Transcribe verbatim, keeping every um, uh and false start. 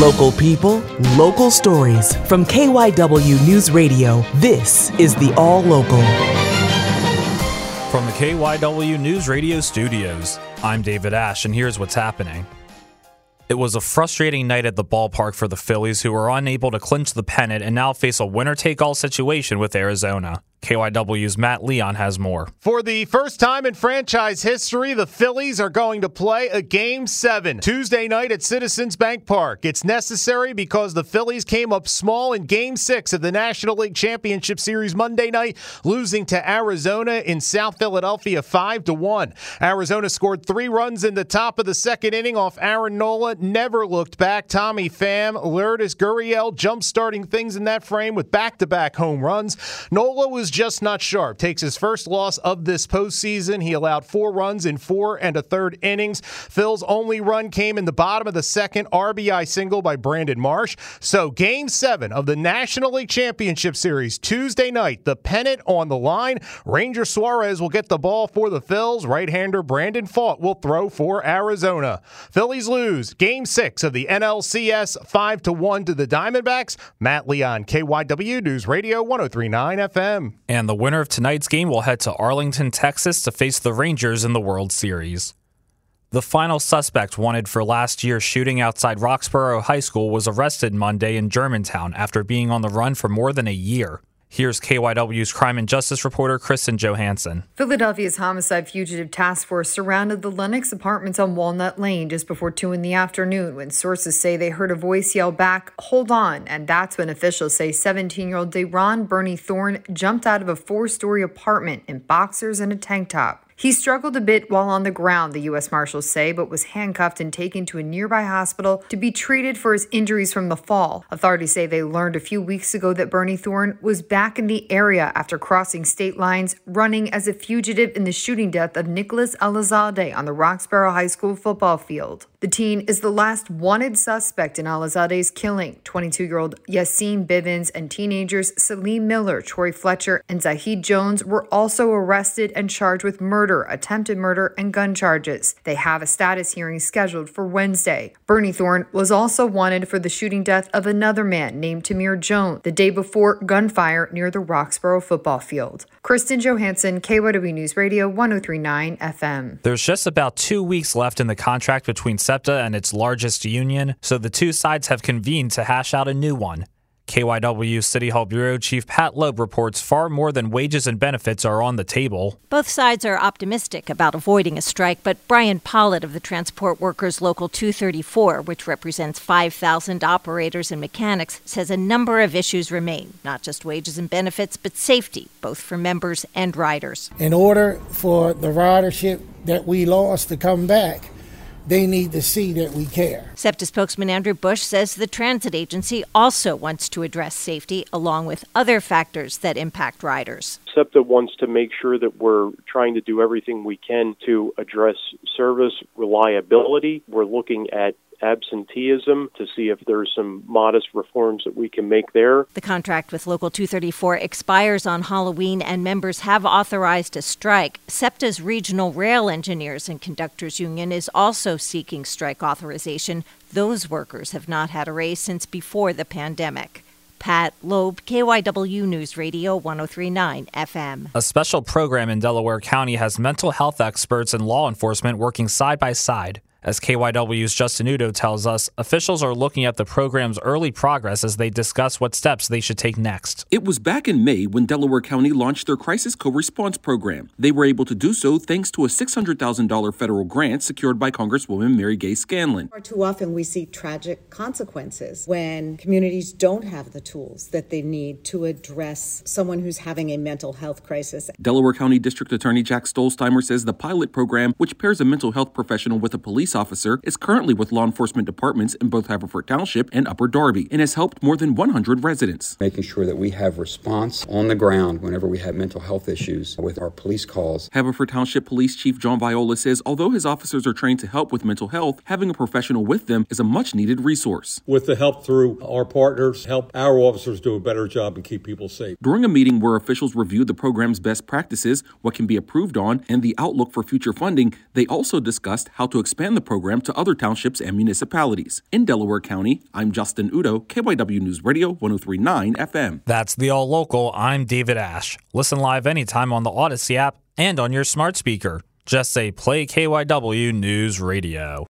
Local people, local stories. From K Y W News Radio, this is the All Local. From the K Y W News Radio studios, I'm David Ash, and here's what's happening. It was a frustrating night at the ballpark for the Phillies, who were unable to clinch the pennant and now face a winner-take-all situation with Arizona. K Y W's Matt Leon has more. For the first time in franchise history, the Phillies are going to play a Game seven Tuesday night at Citizens Bank Park. It's necessary because the Phillies came up small in Game six of the National League Championship Series Monday night, losing to Arizona in South Philadelphia five to one. Arizona scored three runs in the top of the second inning off Aaron Nola, never looked back. Tommy Pham, Lerdes Gurriel jump-starting things in that frame with back-to-back home runs. Nola was just not sharp. Takes his first loss of this postseason. He allowed four runs in four and a third innings. Phil's only run came in the bottom of the second, R B I single by Brandon Marsh. So Game seven of the National League Championship Series Tuesday night, the pennant on the line. Ranger Suarez will get the ball for the Phils. Right-hander Brandon Fought will throw for Arizona. Phillies lose Game six of the N L C S five to one to the Diamondbacks. Matt Leon, K Y W News Radio one oh three point nine F M. And the winner of tonight's game will head to Arlington, Texas to face the Rangers in the World Series. The final suspect wanted for last year's shooting outside Roxborough High School was arrested Monday in Germantown after being on the run for more than a year. Here's K Y W's crime and justice reporter Kristen Johansson. Philadelphia's Homicide Fugitive Task Force surrounded the Lennox Apartments on Walnut Lane just before two in the afternoon when sources say they heard a voice yell back, "Hold on," and that's when officials say seventeen-year-old Dayron Burney-Thorne jumped out of a four-story apartment in boxers and a tank top. He struggled a bit while on the ground, the U S Marshals say, but was handcuffed and taken to a nearby hospital to be treated for his injuries from the fall. Authorities say they learned a few weeks ago that Burney-Thorne was back in the area after crossing state lines, running as a fugitive in the shooting death of Nicholas Elizalde on the Roxborough High School football field. The teen is the last wanted suspect in Elizalde's killing. twenty-two-year-old Yassine Bivens and teenagers Salim Miller, Troy Fletcher, and Zahid Jones were also arrested and charged with murder, attempted murder, and gun charges. They have a status hearing scheduled for Wednesday. Burney-Thorne was also wanted for the shooting death of another man named Tamir Jones the day before gunfire near the Roxborough football field. Kristen Johansson, K Y W News Radio one oh three point nine F M. There's just about two weeks left in the contract between SEPTA and its largest union, so the two sides have convened to hash out a new one. K Y W City Hall Bureau Chief Pat Loeb reports far more than wages and benefits are on the table. Both sides are optimistic about avoiding a strike, but Brian Pollitt of the Transport Workers Local two thirty-four, which represents five thousand operators and mechanics, says a number of issues remain, not just wages and benefits, but safety, both for members and riders. In order for the ridership that we lost to come back, they need to see that we care. SEPTA spokesman Andrew Bush says the transit agency also wants to address safety along with other factors that impact riders. SEPTA wants to make sure that we're trying to do everything we can to address service reliability. We're looking at absenteeism to see if there's some modest reforms that we can make there. The contract with Local two thirty-four expires on Halloween and members have authorized a strike. SEPTA's Regional Rail Engineers and Conductors Union is also seeking strike authorization. Those workers have not had a raise since before the pandemic. Pat Loeb, K Y W News Radio one oh three point nine F M. A special program in Delaware County has mental health experts and law enforcement working side by side. As K Y W's Justin Udo tells us, officials are looking at the program's early progress as they discuss what steps they should take next. It was back in May when Delaware County launched their Crisis Co-Response Program. They were able to do so thanks to a six hundred thousand dollars federal grant secured by Congresswoman Mary Gay Scanlon. Too often we see tragic consequences when communities don't have the tools that they need to address someone who's having a mental health crisis. Delaware County District Attorney Jack Stolzheimer says the pilot program, which pairs a mental health professional with a police officer, is currently with law enforcement departments in both Haverford Township and Upper Darby and has helped more than one hundred residents. Making sure that we have response on the ground whenever we have mental health issues with our police calls. Haverford Township Police Chief John Viola says although his officers are trained to help with mental health, having a professional with them is a much-needed resource. With the help through our partners, help our officers do a better job and keep people safe. During a meeting where officials reviewed the program's best practices, what can be approved on, and the outlook for future funding, they also discussed how to expand the program to other townships and municipalities. In Delaware County, I'm Justin Udo, K Y W News Radio, one oh three point nine F M. That's the All Local. I'm David Ash. Listen live anytime on the Odyssey app and on your smart speaker. Just say play K Y W News Radio.